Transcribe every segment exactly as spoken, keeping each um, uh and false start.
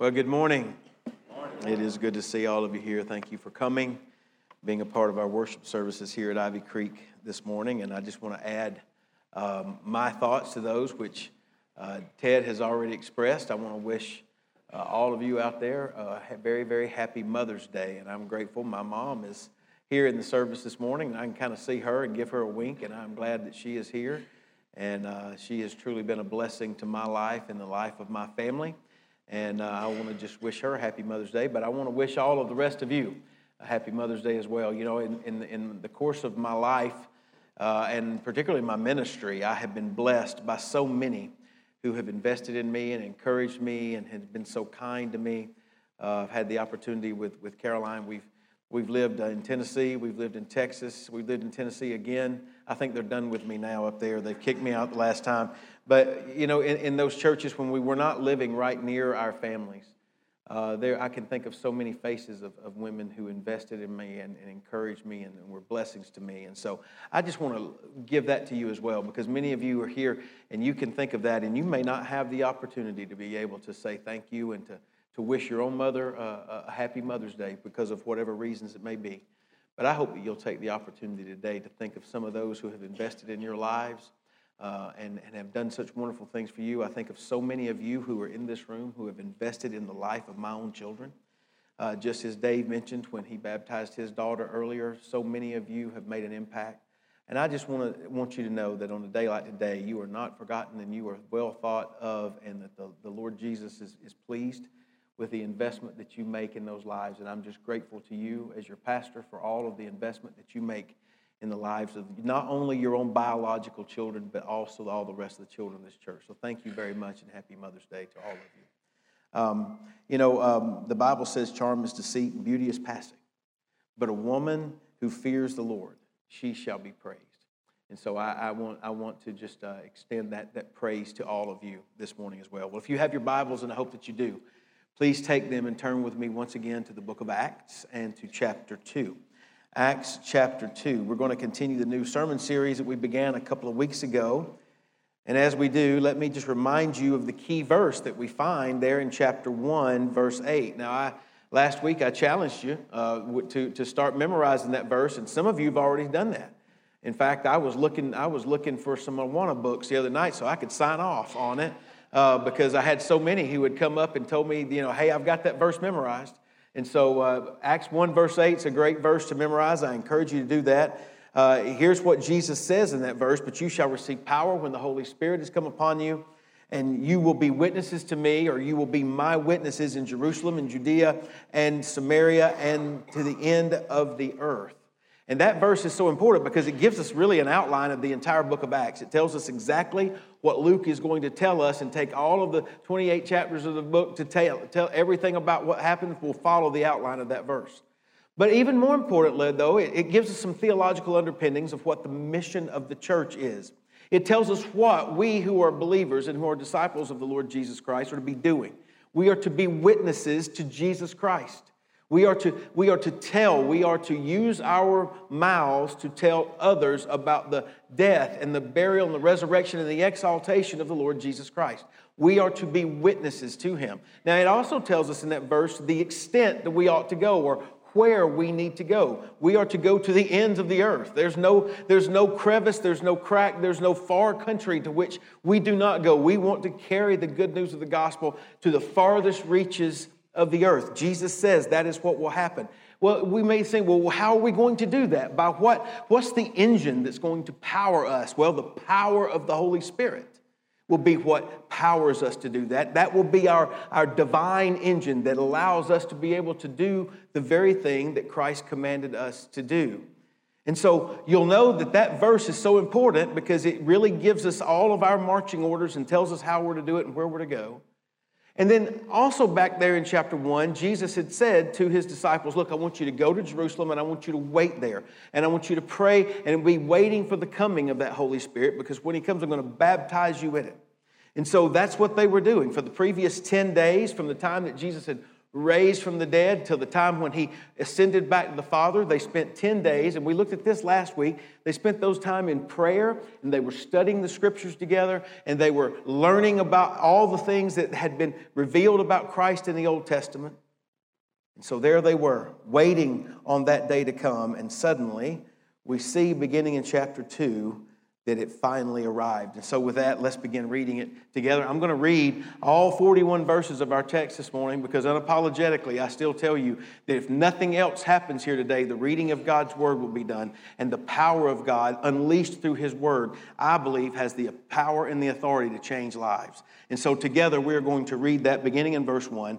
Well, good morning. morning. It is good to see all of you here. Thank you for coming, being a part of our worship services here at Ivy Creek this morning. And I just want to add um, my thoughts to those which uh, Ted has already expressed. I want to wish uh, all of you out there a very, very happy Mother's Day. And I'm grateful. My mom is here in the service this morning, and I can kind of see her and give her a wink. And I'm glad that she is here. And uh, she has truly been a blessing to my life and the life of my family. And uh, I want to just wish her a happy Mother's Day, but I want to wish all of the rest of you a happy Mother's Day as well. You know, in in, in the course of my life, uh, and particularly my ministry, I have been blessed by so many who have invested in me and encouraged me and have been so kind to me. Uh, I've had the opportunity with, with Caroline. We've we've lived in Tennessee. We've lived in Texas. We've lived in Tennessee again. I think they're done with me now up there. They've kicked me out the last time. But, you know, in, in those churches, when we were not living right near our families, uh, there I can think of so many faces of, of women who invested in me and, and encouraged me and, and were blessings to me. And so I just want to give that to you as well, because many of you are here and you can think of that, and you may not have the opportunity to be able to say thank you and to, to wish your own mother uh, a happy Mother's Day because of whatever reasons it may be. But I hope that you'll take the opportunity today to think of some of those who have invested in your lives uh, and, and have done such wonderful things for you. I think of so many of you who are in this room who have invested in the life of my own children. Uh, just as Dave mentioned when he baptized his daughter earlier, so many of you have made an impact. And I just want to want you to know that on a day like today, you are not forgotten and you are well thought of, and that the, the Lord Jesus is, is pleased with the investment that you make in those lives. And I'm just grateful to you as your pastor for all of the investment that you make in the lives of not only your own biological children, but also all the rest of the children of this church. So thank you very much, and happy Mother's Day to all of you. Um, you know, um, the Bible says charm is deceit and beauty is passing, but a woman who fears the Lord, she shall be praised. And so I, I want I want to just uh, extend that, that praise to all of you this morning as well. Well, if you have your Bibles, and I hope that you do, please take them and turn with me once again to the book of Acts and to chapter two. Acts chapter two. We're going to continue the new sermon series that we began a couple of weeks ago. And as we do, let me just remind you of the key verse that we find there in chapter one, verse eight. Now, I, last week I challenged you uh, to, to start memorizing that verse, and some of you have already done that. In fact, I was looking, I was looking for some Awana books the other night so I could sign off on it. Uh, because I had so many who would come up and told me, you know, hey, I've got that verse memorized. And so uh, Acts one, verse eight is a great verse to memorize. I encourage you to do that. Uh, here's what Jesus says in that verse: but you shall receive power when the Holy Spirit has come upon you, and you will be witnesses to me, or you will be my witnesses in Jerusalem and Judea and Samaria and to the end of the earth. And that verse is so important because it gives us really an outline of the entire book of Acts. It tells us exactly what Luke is going to tell us, and take all of the twenty-eight chapters of the book to tell, tell everything about what happens. We'll follow the outline of that verse. But even more importantly, though, it, it gives us some theological underpinnings of what the mission of the church is. It tells us what we who are believers and who are disciples of the Lord Jesus Christ are to be doing. We are to be witnesses to Jesus Christ. We are to we are to tell, we are to use our mouths to tell others about the death and the burial and the resurrection and the exaltation of the Lord Jesus Christ. We are to be witnesses to him. Now, it also tells us in that verse the extent that we ought to go, or where we need to go. We are to go to the ends of the earth. There's no, there's no crevice, there's no crack, there's no far country to which we do not go. We want to carry the good news of the gospel to the farthest reaches of the earth. Jesus says that is what will happen. Well, we may say, well, how are we going to do that? By what? What's the engine that's going to power us? Well, the power of the Holy Spirit will be what powers us to do that. That will be our, our divine engine that allows us to be able to do the very thing that Christ commanded us to do. And so you'll know that that verse is so important because it really gives us all of our marching orders and tells us how we're to do it and where we're to go. And then also back there in chapter one, Jesus had said to his disciples, look, I want you to go to Jerusalem, and I want you to wait there. And I want you to pray and be waiting for the coming of that Holy Spirit, because when he comes, I'm going to baptize you in it. And so that's what they were doing. For the previous ten days, from the time that Jesus had raised from the dead till the time when he ascended back to the Father. They spent ten days, and we looked at this last week. They spent those time in prayer, and they were studying the Scriptures together, and they were learning about all the things that had been revealed about Christ in the Old Testament. And so there they were, waiting on that day to come, and suddenly we see, beginning in chapter two, that it finally arrived. And so with that, let's begin reading it together. I'm going to read all forty-one verses of our text this morning because unapologetically, I still tell you that if nothing else happens here today, the reading of God's Word will be done. And the power of God unleashed through His Word, I believe, has the power and the authority to change lives. And so together, we're going to read that beginning in verse one.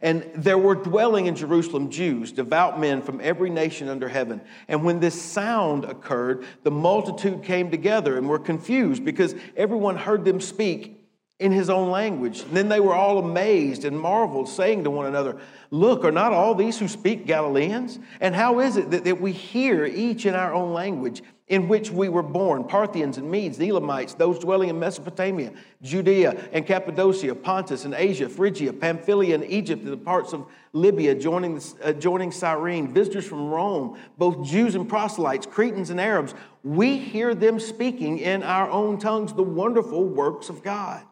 And there were dwelling in Jerusalem Jews, devout men from every nation under heaven. And when this sound occurred, the multitude came together and were confused because everyone heard them speak in his own language. And then they were all amazed and marveled, saying to one another, "Look, are not all these who speak Galileans? And how is it that, that we hear each in our own language in which we were born, Parthians and Medes, the Elamites, those dwelling in Mesopotamia, Judea and Cappadocia, Pontus and Asia, Phrygia, Pamphylia and Egypt, and the parts of Libya joining, uh, joining Cyrene, visitors from Rome, both Jews and proselytes, Cretans and Arabs. We hear them speaking in our own tongues the wonderful works of God."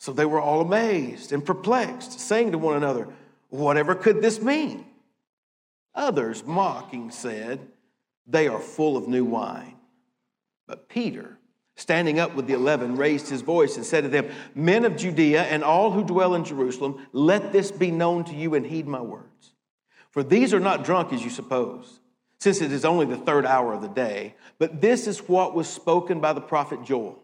So they were all amazed and perplexed, saying to one another, "Whatever could this mean?" Others, mocking, said, "They are full of new wine." But Peter, standing up with the eleven, raised his voice and said to them, "Men of Judea and all who dwell in Jerusalem, let this be known to you and heed my words. For these are not drunk as you suppose, since it is only the third hour of the day. But this is what was spoken by the prophet Joel.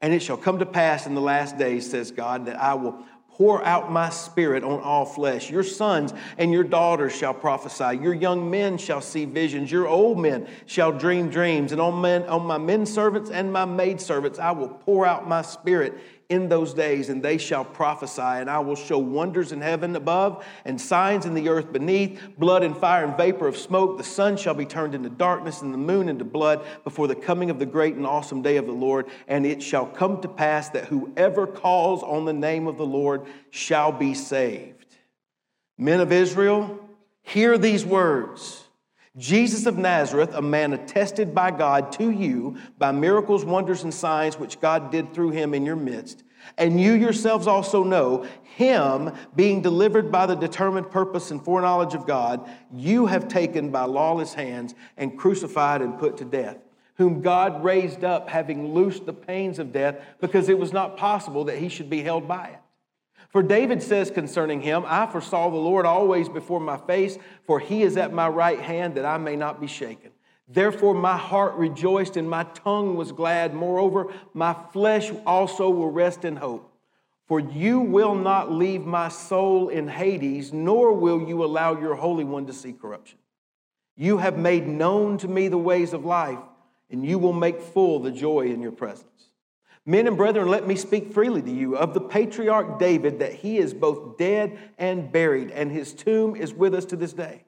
And it shall come to pass in the last days, says God, that I will pour out my Spirit on all flesh. Your sons and your daughters shall prophesy. Your young men shall see visions. Your old men shall dream dreams. And on, men, on my men servants and my maid servants, I will pour out my Spirit in those days, and they shall prophesy. And I will show wonders in heaven above and signs in the earth beneath, blood and fire and vapor of smoke. The sun shall be turned into darkness and the moon into blood before the coming of the great and awesome day of the Lord. And it shall come to pass that whoever calls on the name of the Lord shall be saved. Men of Israel, hear these words. Jesus of Nazareth, a man attested by God to you by miracles, wonders, and signs which God did through him in your midst. And you yourselves also know him, being delivered by the determined purpose and foreknowledge of God, you have taken by lawless hands and crucified and put to death, whom God raised up, having loosed the pains of death, because it was not possible that he should be held by it. For David says concerning him, I foresaw the Lord always before my face, for he is at my right hand that I may not be shaken. Therefore my heart rejoiced and my tongue was glad. Moreover, my flesh also will rest in hope. For you will not leave my soul in Hades, nor will you allow your Holy One to see corruption. You have made known to me the ways of life, and you will make full the joy in your presence. Men and brethren, let me speak freely to you of the patriarch David, that he is both dead and buried, and his tomb is with us to this day.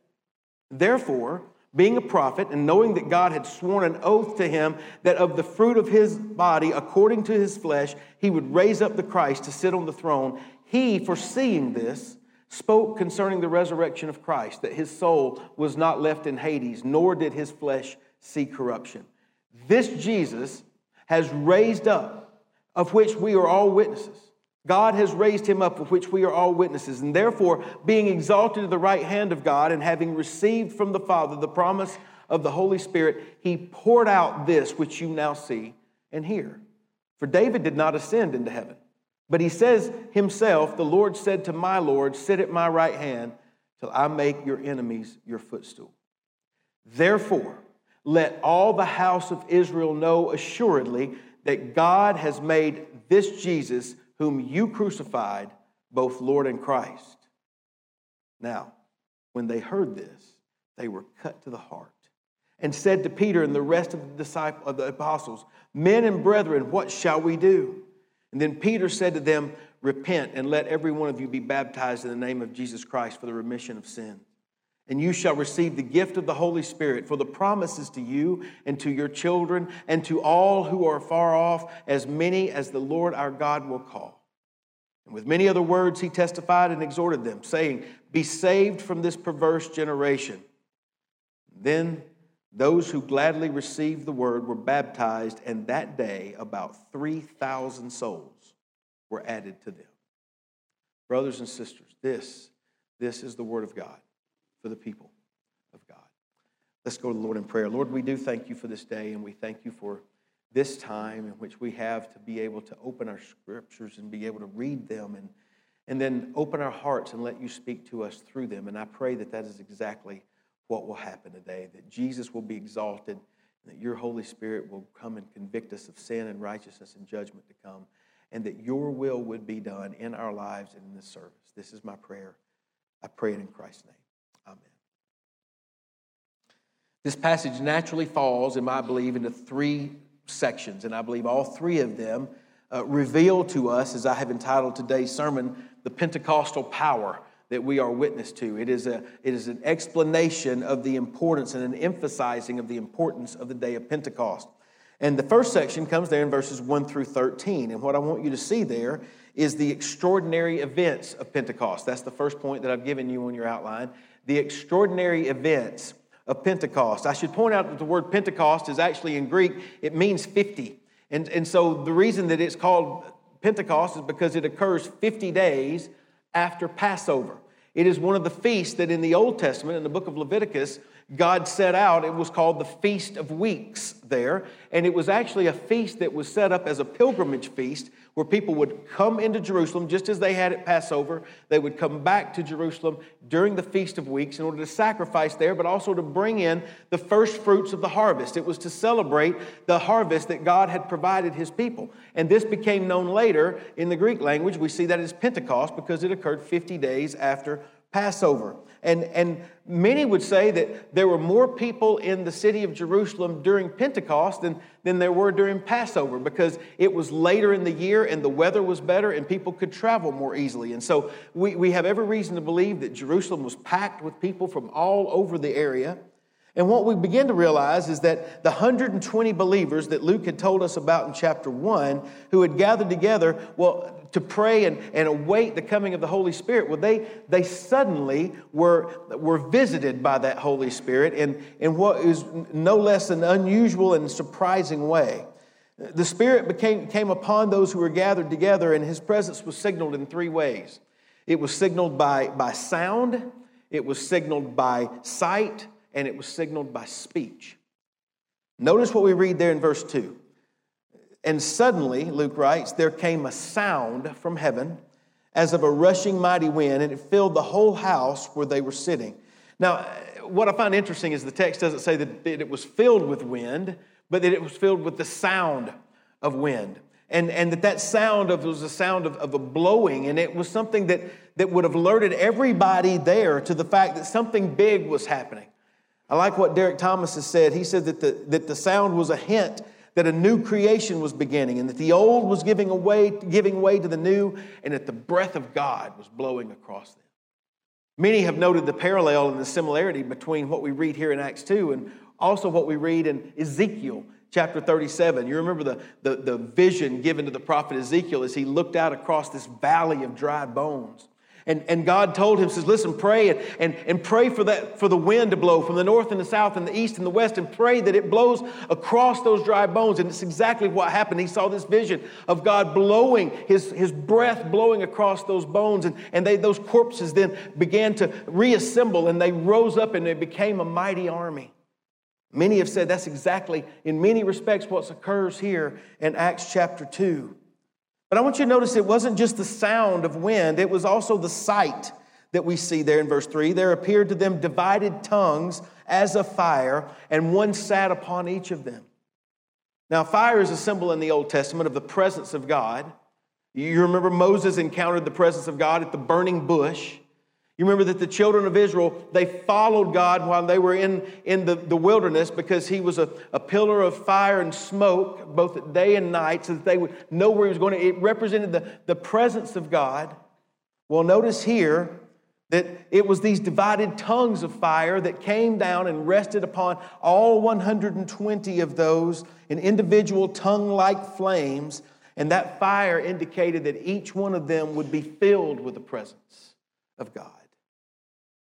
Therefore, being a prophet and knowing that God had sworn an oath to him that of the fruit of his body, according to his flesh, he would raise up the Christ to sit on the throne, he, foreseeing this, spoke concerning the resurrection of Christ, that his soul was not left in Hades, nor did his flesh see corruption. This Jesus has raised up, of which we are all witnesses. God has raised him up, of which we are all witnesses. And therefore, being exalted to the right hand of God, and having received from the Father the promise of the Holy Spirit, he poured out this which you now see and hear. For David did not ascend into heaven, but he says himself, the Lord said to my Lord, sit at my right hand till I make your enemies your footstool. Therefore, let all the house of Israel know assuredly that God has made this Jesus, whom you crucified, both Lord and Christ. Now, when they heard this, they were cut to the heart and said to Peter and the rest of the disciples, of the apostles, "Men and brethren, what shall we do?" And then Peter said to them, "Repent and let every one of you be baptized in the name of Jesus Christ for the remission of sin. And you shall receive the gift of the Holy Spirit, for the promise is to you and to your children and to all who are far off, as many as the Lord our God will call." And with many other words he testified and exhorted them, saying, "Be saved from this perverse generation." Then those who gladly received the word were baptized, and that day about three thousand souls were added to them. Brothers and sisters, this, this is the word of God for the people of God. Let's go to the Lord in prayer. Lord, we do thank you for this day, and we thank you for this time in which we have to be able to open our scriptures and be able to read them and, and then open our hearts and let you speak to us through them. And I pray that that is exactly what will happen today, that Jesus will be exalted, and that your Holy Spirit will come and convict us of sin and righteousness and judgment to come, and that your will would be done in our lives and in this service. This is my prayer. I pray it in Christ's name. Amen. This passage naturally falls, in my, I believe, into three sections, and I believe all three of them uh, reveal to us, as I have entitled today's sermon, the Pentecostal power that we are witness to. It is a it is an explanation of the importance and an emphasizing of the importance of the day of Pentecost. And the first section comes there in verses one through thirteen. And what I want you to see there is the extraordinary events of Pentecost. That's the first point that I've given you on your outline. The extraordinary events of Pentecost. I should point out that the word Pentecost is actually in Greek, it means fifty. And, and so the reason that it's called Pentecost is because it occurs fifty days after Passover. It is one of the feasts that in the Old Testament, in the book of Leviticus, God set out. It was called the Feast of Weeks there. And it was actually a feast that was set up as a pilgrimage feast where people would come into Jerusalem just as they had at Passover. They would come back to Jerusalem during the Feast of Weeks in order to sacrifice there, but also to bring in the first fruits of the harvest. It was to celebrate the harvest that God had provided his people. And this became known later in the Greek language. We see that as Pentecost because it occurred fifty days after Passover. And, and many would say that there were more people in the city of Jerusalem during Pentecost than, than there were during Passover because it was later in the year and the weather was better and people could travel more easily. And so we, we have every reason to believe that Jerusalem was packed with people from all over the area. And what we begin to realize is that the one hundred twenty believers that Luke had told us about in chapter one who had gathered together, well, to pray and, and await the coming of the Holy Spirit, well, they they suddenly were, were visited by that Holy Spirit in, in what is no less an unusual and surprising way. The Spirit became, came upon those who were gathered together, and his presence was signaled in three ways. It was signaled by, by sound, it was signaled by sight, and it was signaled by speech. Notice what we read there in verse two. And suddenly, Luke writes, there came a sound from heaven as of a rushing mighty wind, and it filled the whole house where they were sitting. Now, what I find interesting is the text doesn't say that it was filled with wind, but that it was filled with the sound of wind. And, and that that sound of, was a sound of, of a blowing, and it was something that, that would have alerted everybody there to the fact that something big was happening. I like what Derek Thomas has said. He said that the, that the sound was a hint that a new creation was beginning and that the old was giving away, giving way to the new and that the breath of God was blowing across them. Many have noted the parallel and the similarity between what we read here in Acts two and also what we read in Ezekiel chapter thirty-seven. You remember the, the, the vision given to the prophet Ezekiel as he looked out across this valley of dry bones. And, and God told him, says, listen, pray and, and, and pray for that for the wind to blow from the north and the south and the east and the west and pray that it blows across those dry bones. And it's exactly what happened. He saw this vision of God blowing, his, his breath blowing across those bones. And, and they, those corpses then began to reassemble and they rose up and they became a mighty army. Many have said that's exactly, in many respects, what occurs here in Acts chapter two. But I want you to notice it wasn't just the sound of wind, it was also the sight that we see there in verse three. There appeared to them divided tongues as of fire, and one sat upon each of them. Now, fire is a symbol in the Old Testament of the presence of God. You remember Moses encountered the presence of God at the burning bush. You remember that the children of Israel, they followed God while they were in, in the, the wilderness because he was a, a pillar of fire and smoke both day and night so that they would know where he was going. It represented the, the presence of God. Well, notice here that it was these divided tongues of fire that came down and rested upon all one hundred twenty of those in individual tongue-like flames. And that fire indicated that each one of them would be filled with the presence of God.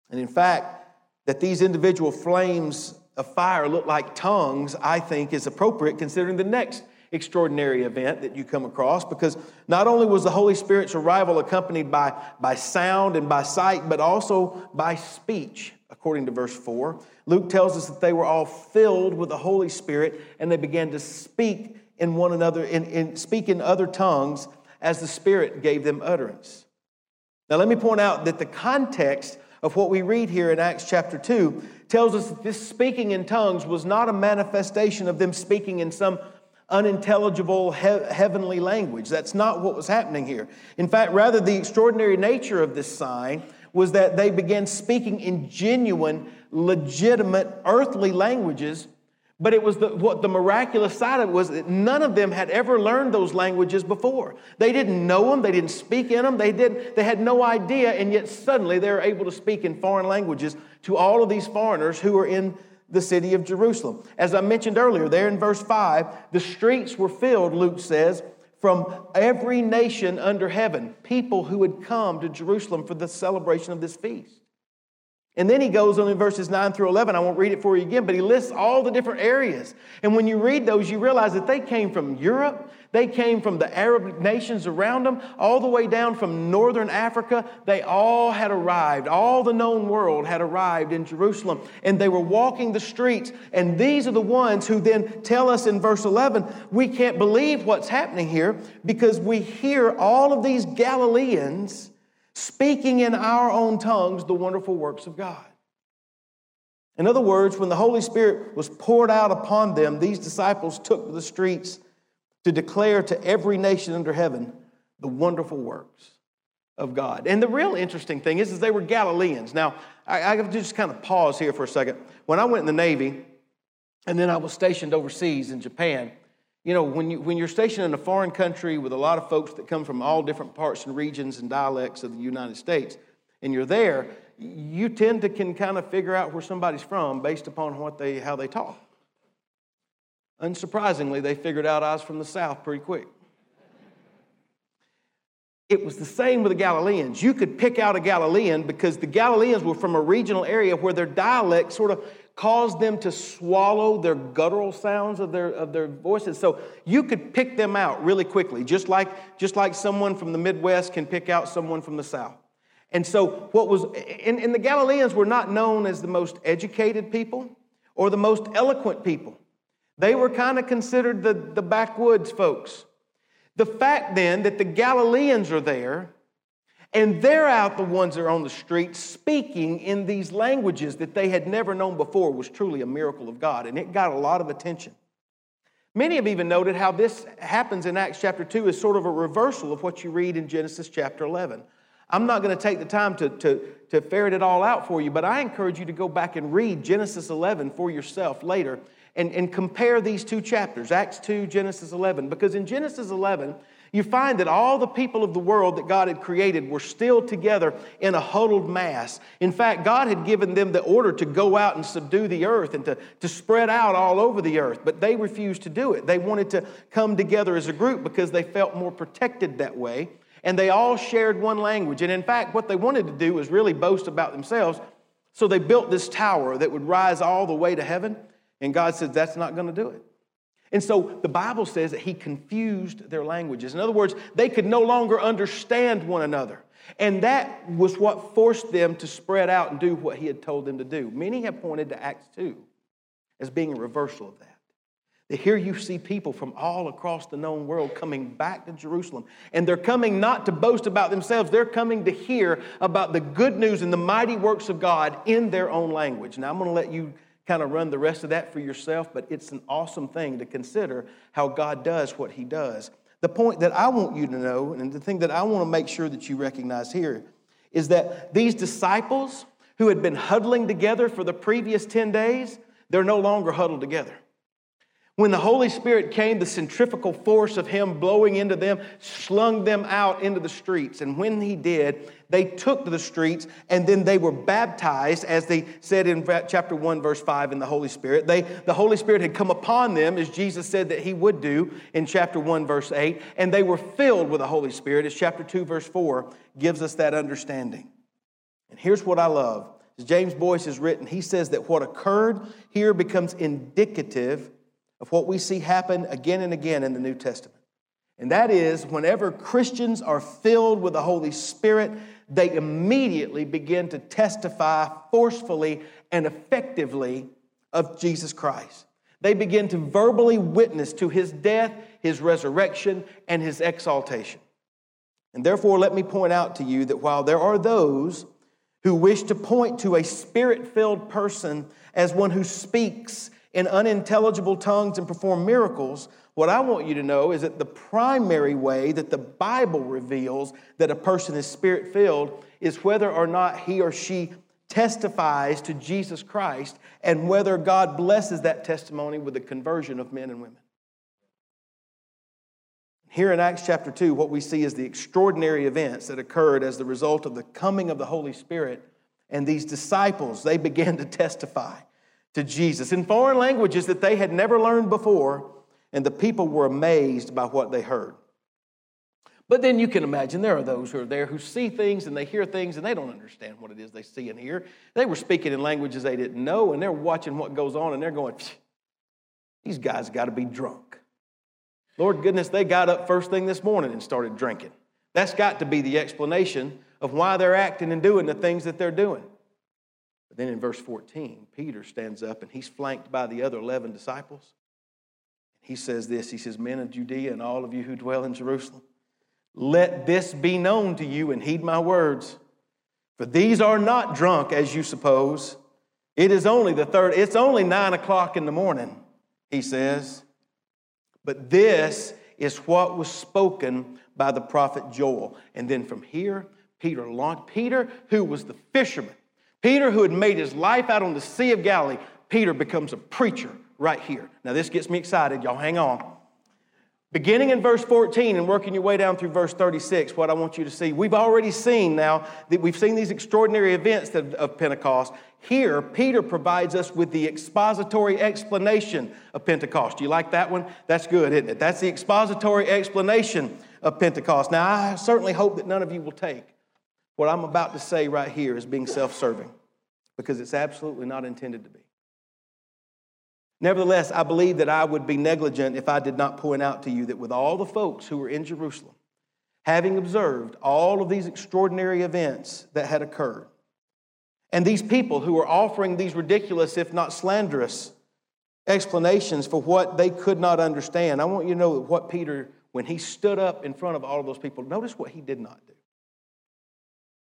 And in fact, that these individual flames of fire look like tongues, I think is appropriate considering the next extraordinary event that you come across, because not only was the Holy Spirit's arrival accompanied by, by sound and by sight, but also by speech, according to verse four. Luke tells us that they were all filled with the Holy Spirit and they began to speak in one another, in, in speak in other tongues as the Spirit gave them utterance. Now let me point out that the context of what we read here in Acts chapter two tells us that this speaking in tongues was not a manifestation of them speaking in some unintelligible he- heavenly language. That's not what was happening here. In fact, rather the extraordinary nature of this sign was that they began speaking in genuine, legitimate, earthly languages, but it was the, what the miraculous side of it was that none of them had ever learned those languages before. They didn't know them. They didn't speak in them. They didn't, they had no idea, and yet suddenly they were able to speak in foreign languages to all of these foreigners who were in the city of Jerusalem. As I mentioned earlier, there in verse five, the streets were filled, Luke says, from every nation under heaven, people who had come to Jerusalem for the celebration of this feast. And then he goes on in verses nine through eleven. I won't read it for you again, but he lists all the different areas. And when you read those, you realize that they came from Europe. They came from the Arab nations around them, all the way down from northern Africa. They all had arrived. All the known world had arrived in Jerusalem. And they were walking the streets. And these are the ones who then tell us in verse eleven, we can't believe what's happening here because we hear all of these Galileans speaking in our own tongues the wonderful works of God. In other words, when the Holy Spirit was poured out upon them, these disciples took to the streets to declare to every nation under heaven the wonderful works of God. And the real interesting thing is, is they were Galileans. Now, I, I have to just kind of pause here for a second. When I went in the Navy, and then I was stationed overseas in Japan, you know, when, you, when you're stationed in a foreign country with a lot of folks that come from all different parts and regions and dialects of the United States, and you're there, you tend to can kind of figure out where somebody's from based upon what they how they talk. Unsurprisingly, they figured out I was from the South pretty quick. It was the same with the Galileans. You could pick out a Galilean because the Galileans were from a regional area where their dialect sort of caused them to swallow their guttural sounds of their of their voices. So you could pick them out really quickly, just like, just like someone from the Midwest can pick out someone from the South. And so what was, and, and the Galileans were not known as the most educated people or the most eloquent people. They were kind of considered the, the backwoods folks. The fact then that the Galileans are there, and they're out the ones that are on the street speaking in these languages that they had never known before, was truly a miracle of God, and it got a lot of attention. Many have even noted how this happens in Acts chapter two is sort of a reversal of what you read in Genesis chapter eleven. I'm not going to take the time to, to, to ferret it all out for you, but I encourage you to go back and read Genesis eleven for yourself later and, and compare these two chapters, Acts two, Genesis eleven, because in Genesis eleven, you find that all the people of the world that God had created were still together in a huddled mass. In fact, God had given them the order to go out and subdue the earth and to, to spread out all over the earth, but they refused to do it. They wanted to come together as a group because they felt more protected that way, and they all shared one language. And in fact, what they wanted to do was really boast about themselves, so they built this tower that would rise all the way to heaven, and God said, that's not going to do it. And so the Bible says that he confused their languages. In other words, they could no longer understand one another. And that was what forced them to spread out and do what he had told them to do. Many have pointed to Acts two as being a reversal of that. That here you see people from all across the known world coming back to Jerusalem. And they're coming not to boast about themselves. They're coming to hear about the good news and the mighty works of God in their own language. Now I'm going to let you kind of run the rest of that for yourself, but it's an awesome thing to consider how God does what he does. The point that I want you to know, and the thing that I want to make sure that you recognize here, is that these disciples who had been huddling together for the previous ten days, they're no longer huddled together. When the Holy Spirit came, the centrifugal force of Him blowing into them slung them out into the streets. And when He did, they took to the streets, and then they were baptized, as they said in chapter one, verse five, in the Holy Spirit. They, the Holy Spirit had come upon them, as Jesus said that He would do in chapter one, verse eight, and they were filled with the Holy Spirit, as chapter two, verse four gives us that understanding. And here's what I love. As James Boyce has written, he says that what occurred here becomes indicative of what we see happen again and again in the New Testament. And that is, whenever Christians are filled with the Holy Spirit, they immediately begin to testify forcefully and effectively of Jesus Christ. They begin to verbally witness to His death, His resurrection, and His exaltation. And therefore, let me point out to you that while there are those who wish to point to a Spirit-filled person as one who speaks in unintelligible tongues and perform miracles, what I want you to know is that the primary way that the Bible reveals that a person is Spirit-filled is whether or not he or she testifies to Jesus Christ and whether God blesses that testimony with the conversion of men and women. Here in Acts chapter two, what we see is the extraordinary events that occurred as the result of the coming of the Holy Spirit, and these disciples, they began to testify to Jesus in foreign languages that they had never learned before, and the people were amazed by what they heard. But then you can imagine there are those who are there who see things and they hear things and they don't understand what it is they see and hear. They were speaking in languages they didn't know, and they're watching what goes on and they're going, these guys got to be drunk. Lord goodness, they got up first thing this morning and started drinking. That's got to be the explanation of why they're acting and doing the things that they're doing. Then in verse fourteen, Peter stands up and he's flanked by the other eleven disciples. He says this, he says, men of Judea and all of you who dwell in Jerusalem, let this be known to you and heed my words. For these are not drunk as you suppose. It is only the third, it's only nine o'clock in the morning, he says. But this is what was spoken by the prophet Joel. And then from here, Peter launched. Peter, who was the fisherman, Peter, who had made his life out on the Sea of Galilee, Peter becomes a preacher right here. Now, this gets me excited. Y'all hang on. Beginning in verse fourteen and working your way down through verse thirty-six, what I want you to see, we've already seen now that we've seen these extraordinary events of Pentecost. Here, Peter provides us with the expository explanation of Pentecost. Do you like that one? That's good, isn't it? That's the expository explanation of Pentecost. Now, I certainly hope that none of you will take what I'm about to say right here is being self-serving, because it's absolutely not intended to be. Nevertheless, I believe that I would be negligent if I did not point out to you that with all the folks who were in Jerusalem, having observed all of these extraordinary events that had occurred, and these people who were offering these ridiculous, if not slanderous, explanations for what they could not understand, I want you to know that what Peter, when he stood up in front of all of those people, notice what he did not do.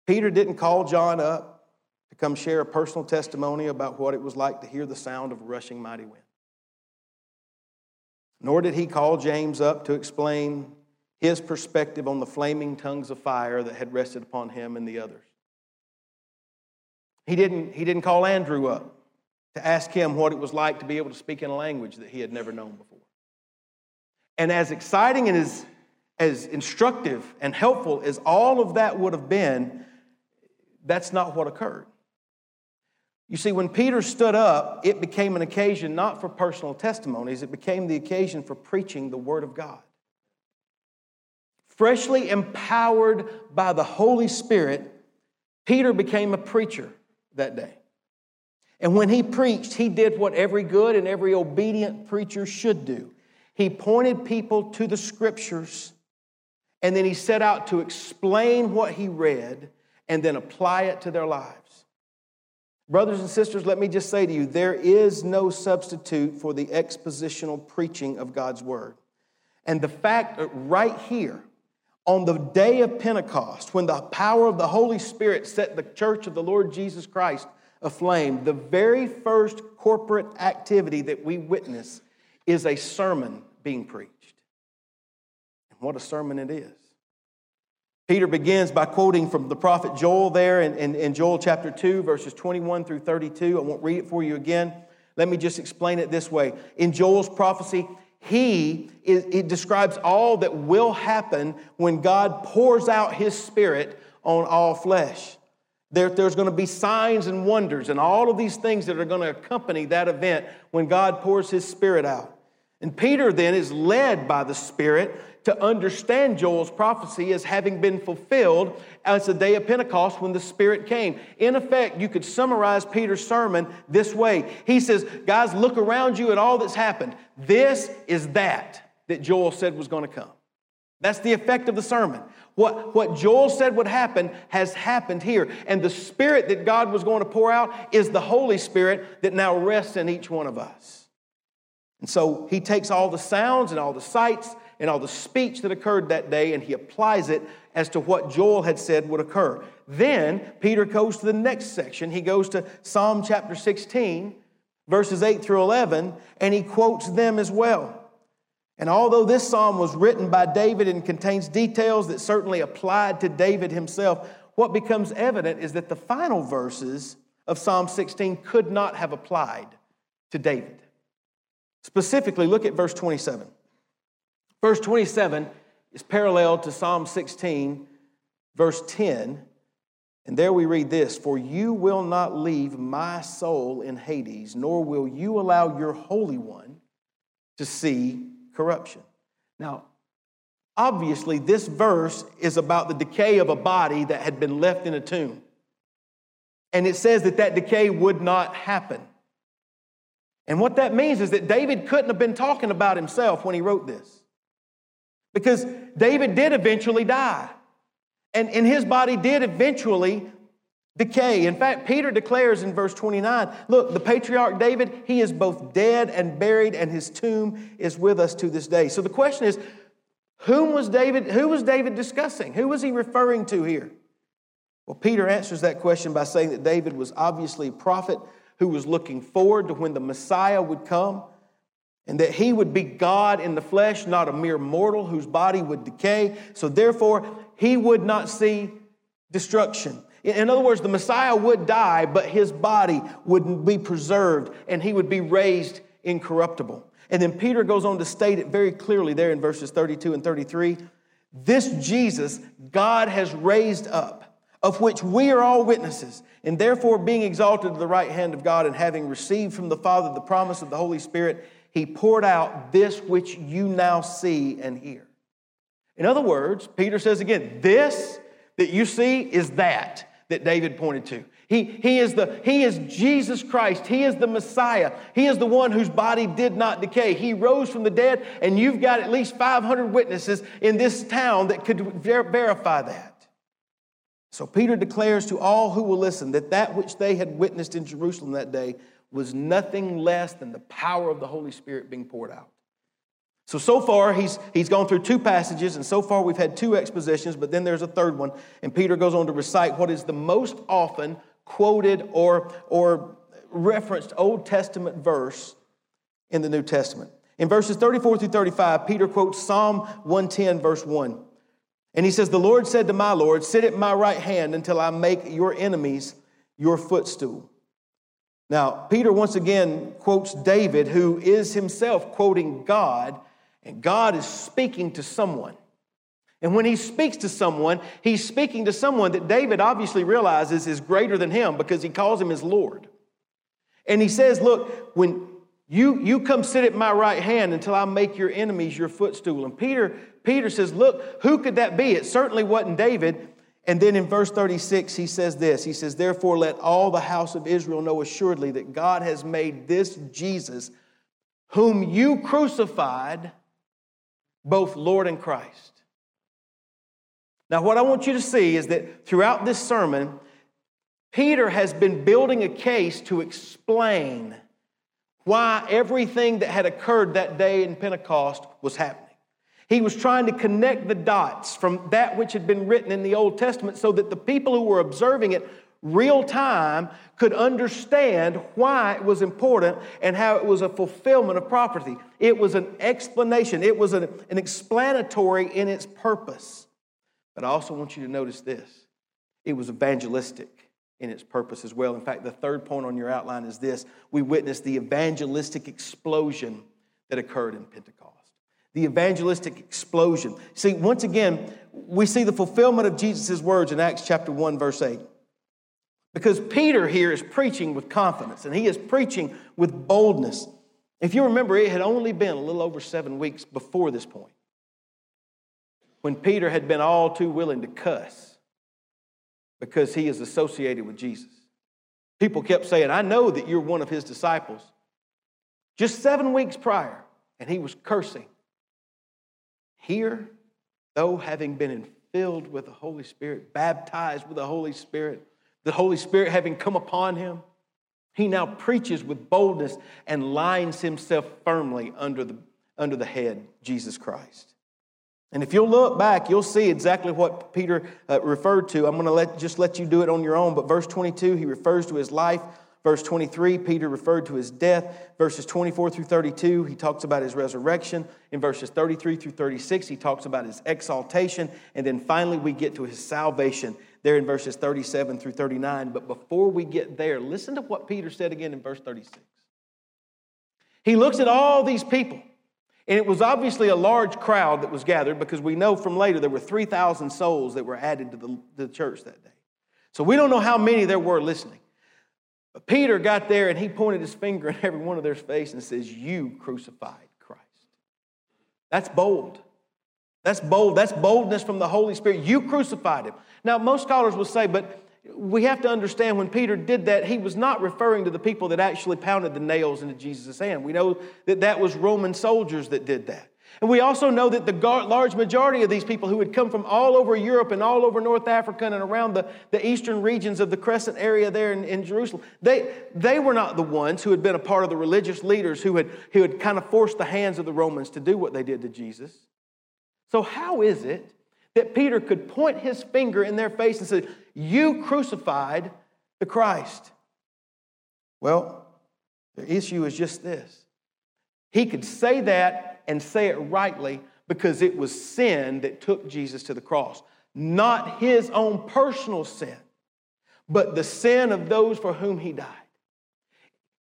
Peter didn't call John up to come share a personal testimony about what it was like to hear the sound of a rushing mighty wind. Nor did he call James up to explain his perspective on the flaming tongues of fire that had rested upon him and the others. He didn't, he didn't call Andrew up to ask him what it was like to be able to speak in a language that he had never known before. And as exciting and as, as instructive and helpful as all of that would have been, that's not what occurred. You see, when Peter stood up, it became an occasion not for personal testimonies, it became the occasion for preaching the Word of God. Freshly empowered by the Holy Spirit, Peter became a preacher that day. And when he preached, he did what every good and every obedient preacher should do. He pointed people to the Scriptures, and then he set out to explain what he read and then apply it to their lives. Brothers and sisters, let me just say to you, there is no substitute for the expositional preaching of God's Word. And the fact that right here, on the day of Pentecost, when the power of the Holy Spirit set the church of the Lord Jesus Christ aflame, the very first corporate activity that we witness is a sermon being preached. What a sermon it is. Peter begins by quoting from the prophet Joel there in, in, in Joel chapter two, verses twenty-one through thirty-two. I won't read it for you again. Let me just explain it this way. In Joel's prophecy, he is, it describes all that will happen when God pours out his Spirit on all flesh. There, there's going to be signs and wonders and all of these things that are going to accompany that event when God pours his Spirit out. And Peter then is led by the Spirit to understand Joel's prophecy as having been fulfilled as the day of Pentecost when the Spirit came. In effect, you could summarize Peter's sermon this way. He says, guys, look around you at all that's happened. This is that that Joel said was going to come. That's the effect of the sermon. What, what Joel said would happen has happened here. And the Spirit that God was going to pour out is the Holy Spirit that now rests in each one of us. And so he takes all the sounds and all the sights and all the speech that occurred that day, and he applies it as to what Joel had said would occur. Then Peter goes to the next section. He goes to Psalm chapter sixteen, verses eight through eleven, and he quotes them as well. And although this psalm was written by David and contains details that certainly applied to David himself, what becomes evident is that the final verses of Psalm sixteen could not have applied to David. Specifically, look at verse twenty-seven. Verse twenty-seven is parallel to Psalm sixteen, verse ten. And there we read this, "For you will not leave my soul in Hades, nor will you allow your Holy One to see corruption." Now, obviously, this verse is about the decay of a body that had been left in a tomb. And it says that that decay would not happen. And what that means is that David couldn't have been talking about himself when he wrote this, because David did eventually die, and, and his body did eventually decay. In fact, Peter declares in verse twenty-nine, look, the patriarch David, he is both dead and buried, and his tomb is with us to this day. So the question is, whom was David, who was David discussing? Who was he referring to here? Well, Peter answers that question by saying that David was obviously a prophet who was looking forward to when the Messiah would come, and that he would be God in the flesh, not a mere mortal whose body would decay. So therefore, he would not see destruction. In other words, the Messiah would die, but his body would be preserved, and he would be raised incorruptible. And then Peter goes on to state it very clearly there in verses thirty-two and thirty-three. This Jesus God has raised up, of which we are all witnesses, and therefore being exalted to the right hand of God, and having received from the Father the promise of the Holy Spirit, he poured out this which you now see and hear. In other words, Peter says again, this that you see is that that David pointed to. He, he, is the, he is Jesus Christ. He is the Messiah. He is the one whose body did not decay. He rose from the dead, and you've got at least five hundred witnesses in this town that could ver- verify that. So Peter declares to all who will listen that that which they had witnessed in Jerusalem that day was nothing less than the power of the Holy Spirit being poured out. So, so far, he's, he's gone through two passages, and so far we've had two expositions, but then there's a third one, and Peter goes on to recite what is the most often quoted or, or referenced Old Testament verse in the New Testament. In verses thirty-four through thirty-five, Peter quotes Psalm one ten, verse one. And he says, "The Lord said to my Lord, sit at my right hand until I make your enemies your footstool." Now, Peter once again quotes David, who is himself quoting God, and God is speaking to someone. And when he speaks to someone, he's speaking to someone that David obviously realizes is greater than him, because he calls him his Lord. And he says, look, when you, you come sit at my right hand until I make your enemies your footstool. And Peter Peter says, look, who could that be? It certainly wasn't David. And then in verse thirty-six, he says this. He says, "Therefore, let all the house of Israel know assuredly that God has made this Jesus, whom you crucified, both Lord and Christ." Now, what I want you to see is that throughout this sermon, Peter has been building a case to explain why everything that had occurred that day in Pentecost was happening. He was trying to connect the dots from that which had been written in the Old Testament so that the people who were observing it real time could understand why it was important and how it was a fulfillment of prophecy. It was an explanation. It was an, an explanatory in its purpose. But I also want you to notice this. It was evangelistic in its purpose as well. In fact, the third point on your outline is this. We witnessed the evangelistic explosion that occurred in Pentecost. The evangelistic explosion. See, once again, we see the fulfillment of Jesus' words in Acts chapter one, verse eight. Because Peter here is preaching with confidence, and he is preaching with boldness. If you remember, it had only been a little over seven weeks before this point when Peter had been all too willing to cuss because he is associated with Jesus. People kept saying, I know that you're one of his disciples. Just seven weeks prior, and he was cursing. Here, though having been filled with the Holy Spirit, baptized with the Holy Spirit, the Holy Spirit having come upon him, he now preaches with boldness and lines himself firmly under the, under the head, Jesus Christ. And if you'll look back, you'll see exactly what Peter uh, referred to. I'm going to let just let you do it on your own. But verse twenty-two, he refers to his life. Verse twenty-three, Peter referred to his death. Verses twenty-four through thirty-two, he talks about his resurrection. In verses thirty-three through thirty-six, he talks about his exaltation. And then finally, we get to his salvation there in verses thirty-seven through thirty-nine. But before we get there, listen to what Peter said again in verse thirty-six. He looks at all these people. And it was obviously a large crowd that was gathered, because we know from later there were three thousand souls that were added to the, the church that day. So we don't know how many there were listening. But Peter got there and he pointed his finger at every one of their face and says, you crucified Christ. That's bold. That's bold. That's boldness from the Holy Spirit. You crucified him. Now, most scholars will say, but we have to understand when Peter did that, he was not referring to the people that actually pounded the nails into Jesus' hand. We know that that was Roman soldiers that did that. And we also know that the large majority of these people who had come from all over Europe and all over North Africa and around the, the eastern regions of the Crescent area there in, in Jerusalem, they, they were not the ones who had been a part of the religious leaders who had, who had kind of forced the hands of the Romans to do what they did to Jesus. So how is it that Peter could point his finger in their face and say, you crucified the Christ? Well, the issue is just this. He could say that and say it rightly because it was sin that took Jesus to the cross. Not his own personal sin, but the sin of those for whom he died.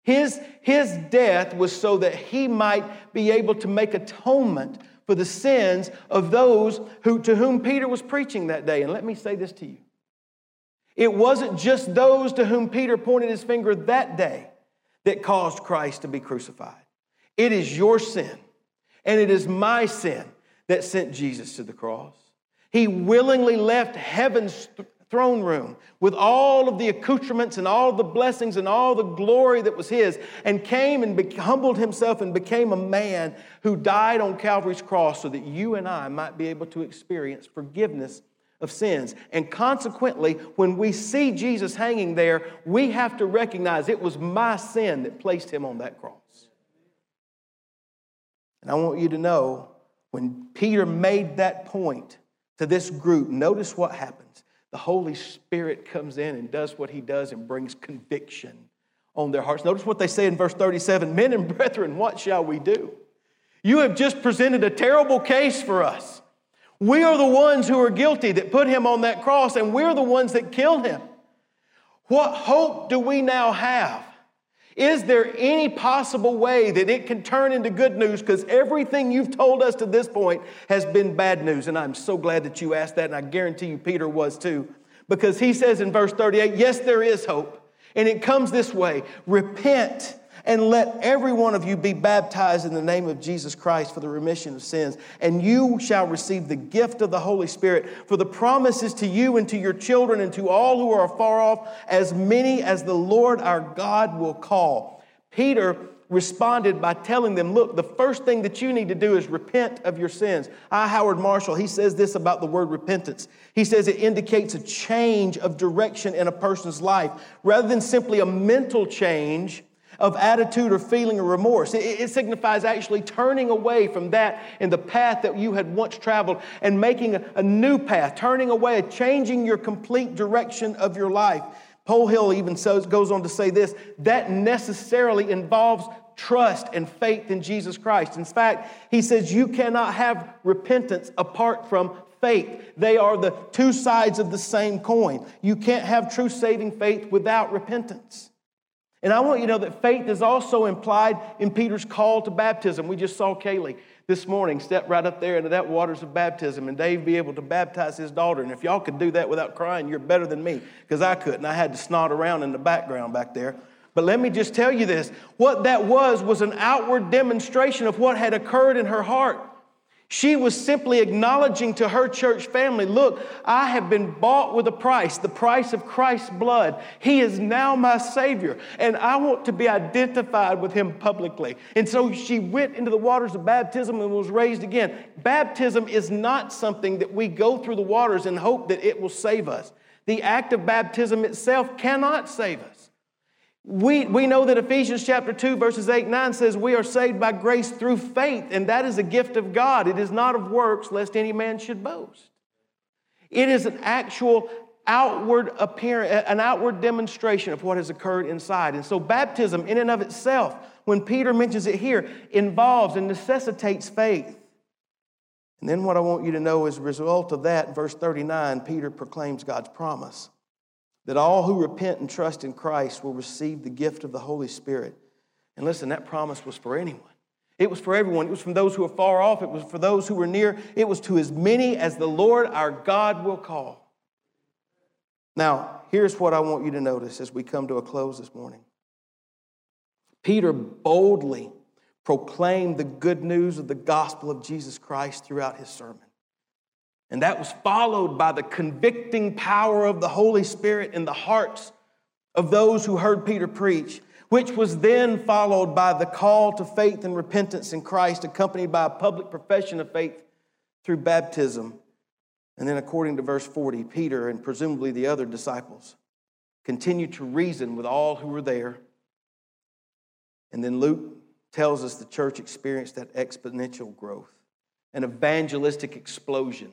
His, his death was so that he might be able to make atonement for the sins of those who, to whom Peter was preaching that day. And let me say this to you. It wasn't just those to whom Peter pointed his finger that day that caused Christ to be crucified. It is your sin, and it is my sin that sent Jesus to the cross. He willingly left heaven's th- throne room with all of the accoutrements and all the blessings and all the glory that was his, and came and be- humbled himself and became a man who died on Calvary's cross so that you and I might be able to experience forgiveness of sins. And consequently, when we see Jesus hanging there, we have to recognize it was my sin that placed him on that cross. And I want you to know, when Peter made that point to this group, notice what happens. The Holy Spirit comes in and does what he does and brings conviction on their hearts. Notice what they say in verse thirty-seven, men and brethren, what shall we do? You have just presented a terrible case for us. We are the ones who are guilty that put him on that cross, and we're the ones that killed him. What hope do we now have? Is there any possible way that it can turn into good news? Because everything you've told us to this point has been bad news. And I'm so glad that you asked that, and I guarantee you Peter was too. Because he says in verse thirty-eight, yes, there is hope. And it comes this way, repent. And let every one of you be baptized in the name of Jesus Christ for the remission of sins. And you shall receive the gift of the Holy Spirit. For the promise is to you and to your children and to all who are far off, as many as the Lord our God will call. Peter responded by telling them, look, the first thing that you need to do is repent of your sins. I, Howard Marshall, he says this about the word repentance. He says it indicates a change of direction in a person's life rather than simply a mental change of attitude or feeling or remorse. It, it signifies actually turning away from that and the path that you had once traveled and making a, a new path, turning away, changing your complete direction of your life. Paul Hill even so, goes on to say this, that necessarily involves trust and faith in Jesus Christ. In fact, he says you cannot have repentance apart from faith. They are the two sides of the same coin. You can't have true saving faith without repentance. And I want you to know that faith is also implied in Peter's call to baptism. We just saw Kaylee this morning step right up there into that waters of baptism, and Dave be able to baptize his daughter. And if y'all could do that without crying, you're better than me, because I couldn't. I had to snot around in the background back there. But let me just tell you this. What that was was an outward demonstration of what had occurred in her heart. She was simply acknowledging to her church family, look, I have been bought with a price, the price of Christ's blood. He is now my Savior, and I want to be identified with Him publicly. And so she went into the waters of baptism and was raised again. Baptism is not something that we go through the waters and hope that it will save us. The act of baptism itself cannot save us. We we know that Ephesians chapter two, verses eight and nine says we are saved by grace through faith, and that is a gift of God. It is not of works, lest any man should boast. It is an actual outward appearance, an outward demonstration of what has occurred inside. And so baptism in and of itself, when Peter mentions it here, involves and necessitates faith. And then what I want you to know is, as a result of that, in verse thirty-nine, Peter proclaims God's promise that all who repent and trust in Christ will receive the gift of the Holy Spirit. And listen, that promise was for anyone. It was for everyone. It was from those who are far off. It was for those who were near. It was to as many as the Lord our God will call. Now, here's what I want you to notice as we come to a close this morning. Peter boldly proclaimed the good news of the gospel of Jesus Christ throughout his sermon. And that was followed by the convicting power of the Holy Spirit in the hearts of those who heard Peter preach, which was then followed by the call to faith and repentance in Christ, accompanied by a public profession of faith through baptism. And then, according to verse forty, Peter and presumably the other disciples continued to reason with all who were there. And then Luke tells us the church experienced that exponential growth, an evangelistic explosion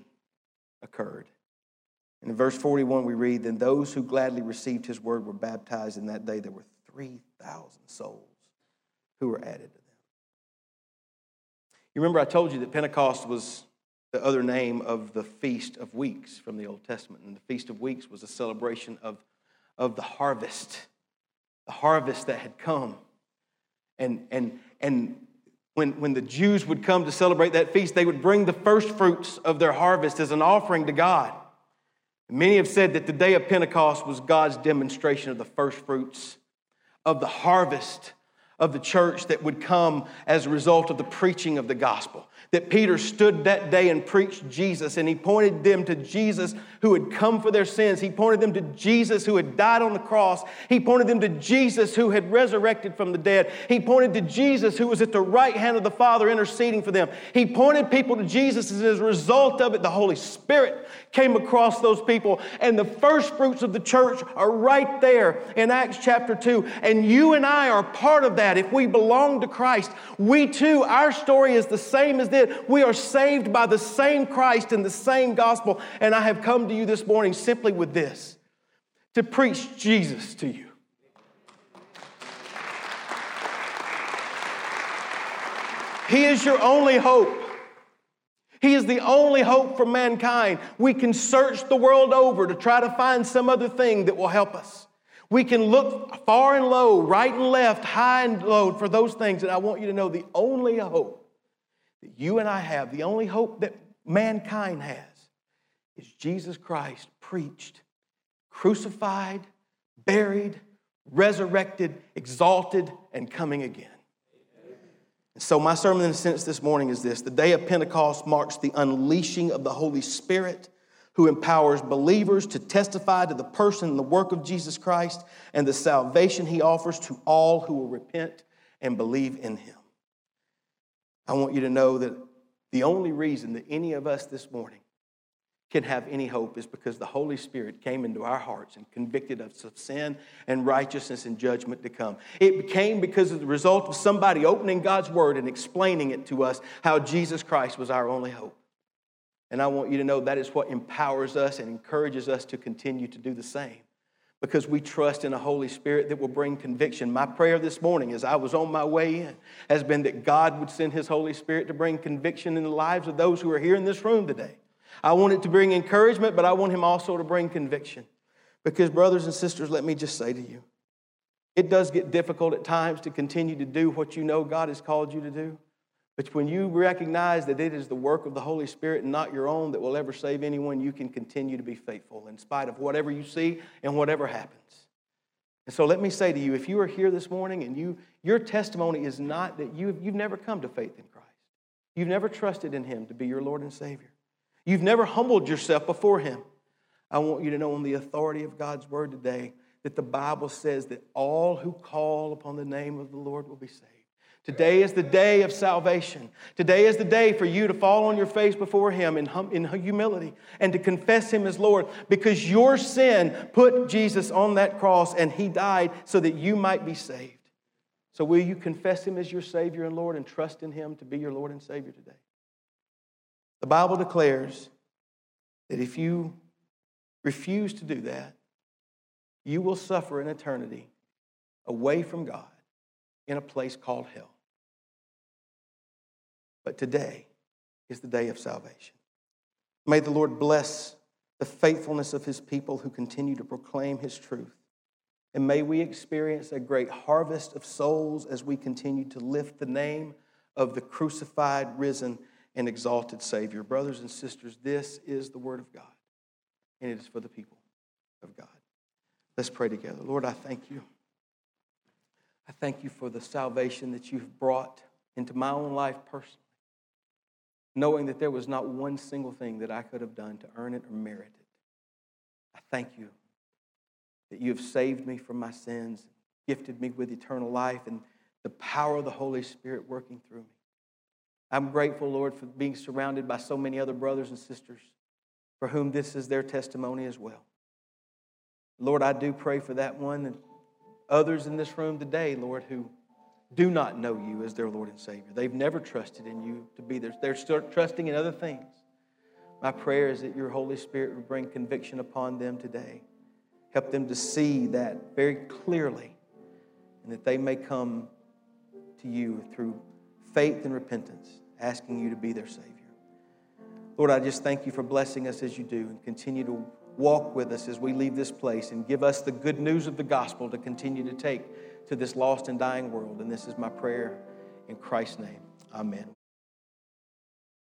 occurred. And in verse forty-one we read, then those who gladly received his word were baptized, and that day there were three thousand souls who were added to them. You remember I told you that Pentecost was the other name of the Feast of Weeks from the Old Testament, and the Feast of Weeks was a celebration of, of the harvest, the harvest that had come. And, and, and When, when the Jews would come to celebrate that feast, they would bring the first fruits of their harvest as an offering to God. Many have said that the day of Pentecost was God's demonstration of the first fruits of the harvest of the church that would come as a result of the preaching of the gospel. That Peter stood that day and preached Jesus, and he pointed them to Jesus who had come for their sins. He pointed them to Jesus who had died on the cross. He pointed them to Jesus who had resurrected from the dead. He pointed to Jesus who was at the right hand of the Father interceding for them. He pointed people to Jesus, and as a result of it, the Holy Spirit came across those people, and the first fruits of the church are right there in Acts chapter two, and you and I are part of that. If we belong to Christ, we too, our story is the same as this. We are saved by the same Christ and the same gospel. And I have come to you this morning simply with this, to preach Jesus to you. He is your only hope. He is the only hope for mankind. We can search the world over to try to find some other thing that will help us. We can look far and low, right and left, high and low for those things. And I want you to know the only hope that you and I have, the only hope that mankind has, is Jesus Christ preached, crucified, buried, resurrected, exalted, and coming again. And so my sermon in a sentence this morning is this. The day of Pentecost marks the unleashing of the Holy Spirit, who empowers believers to testify to the person and the work of Jesus Christ and the salvation he offers to all who will repent and believe in him. I want you to know that the only reason that any of us this morning can have any hope is because the Holy Spirit came into our hearts and convicted us of sin and righteousness and judgment to come. It came because of the result of somebody opening God's Word and explaining it to us, how Jesus Christ was our only hope. And I want you to know that is what empowers us and encourages us to continue to do the same, because we trust in a Holy Spirit that will bring conviction. My prayer this morning, as I was on my way in, has been that God would send His Holy Spirit to bring conviction in the lives of those who are here in this room today. I want it to bring encouragement, but I want him also to bring conviction. Because brothers and sisters, let me just say to you, it does get difficult at times to continue to do what you know God has called you to do. But when you recognize that it is the work of the Holy Spirit and not your own that will ever save anyone, you can continue to be faithful in spite of whatever you see and whatever happens. And so let me say to you, if you are here this morning and you, your testimony is not that you, you've never come to faith in Christ. You've never trusted in him to be your Lord and Savior. You've never humbled yourself before him. I want you to know on the authority of God's word today that the Bible says that all who call upon the name of the Lord will be saved. Today is the day of salvation. Today is the day for you to fall on your face before him in, hum- in humility and to confess him as Lord, because your sin put Jesus on that cross and he died so that you might be saved. So will you confess him as your Savior and Lord and trust in him to be your Lord and Savior today? The Bible declares that if you refuse to do that, you will suffer an eternity away from God in a place called hell. But today is the day of salvation. May the Lord bless the faithfulness of his people who continue to proclaim his truth. And may we experience a great harvest of souls as we continue to lift the name of the crucified, risen, and exalted Savior. Brothers and sisters, this is the word of God, and it is for the people of God. Let's pray together. Lord, I thank you. I thank you for the salvation that you've brought into my own life personally, knowing that there was not one single thing that I could have done to earn it or merit it. I thank you that you have saved me from my sins, gifted me with eternal life and the power of the Holy Spirit working through me. I'm grateful, Lord, for being surrounded by so many other brothers and sisters for whom this is their testimony as well. Lord, I do pray for that one and others in this room today, Lord, who do not know you as their Lord and Savior. They've never trusted in you to be theirs. They're still trusting in other things. My prayer is that your Holy Spirit would bring conviction upon them today. Help them to see that very clearly, and that they may come to you through faith and repentance, asking you to be their Savior. Lord, I just thank you for blessing us as you do, and continue to walk with us as we leave this place and give us the good news of the gospel to continue to take to this lost and dying world. And this is my prayer in Christ's name. Amen.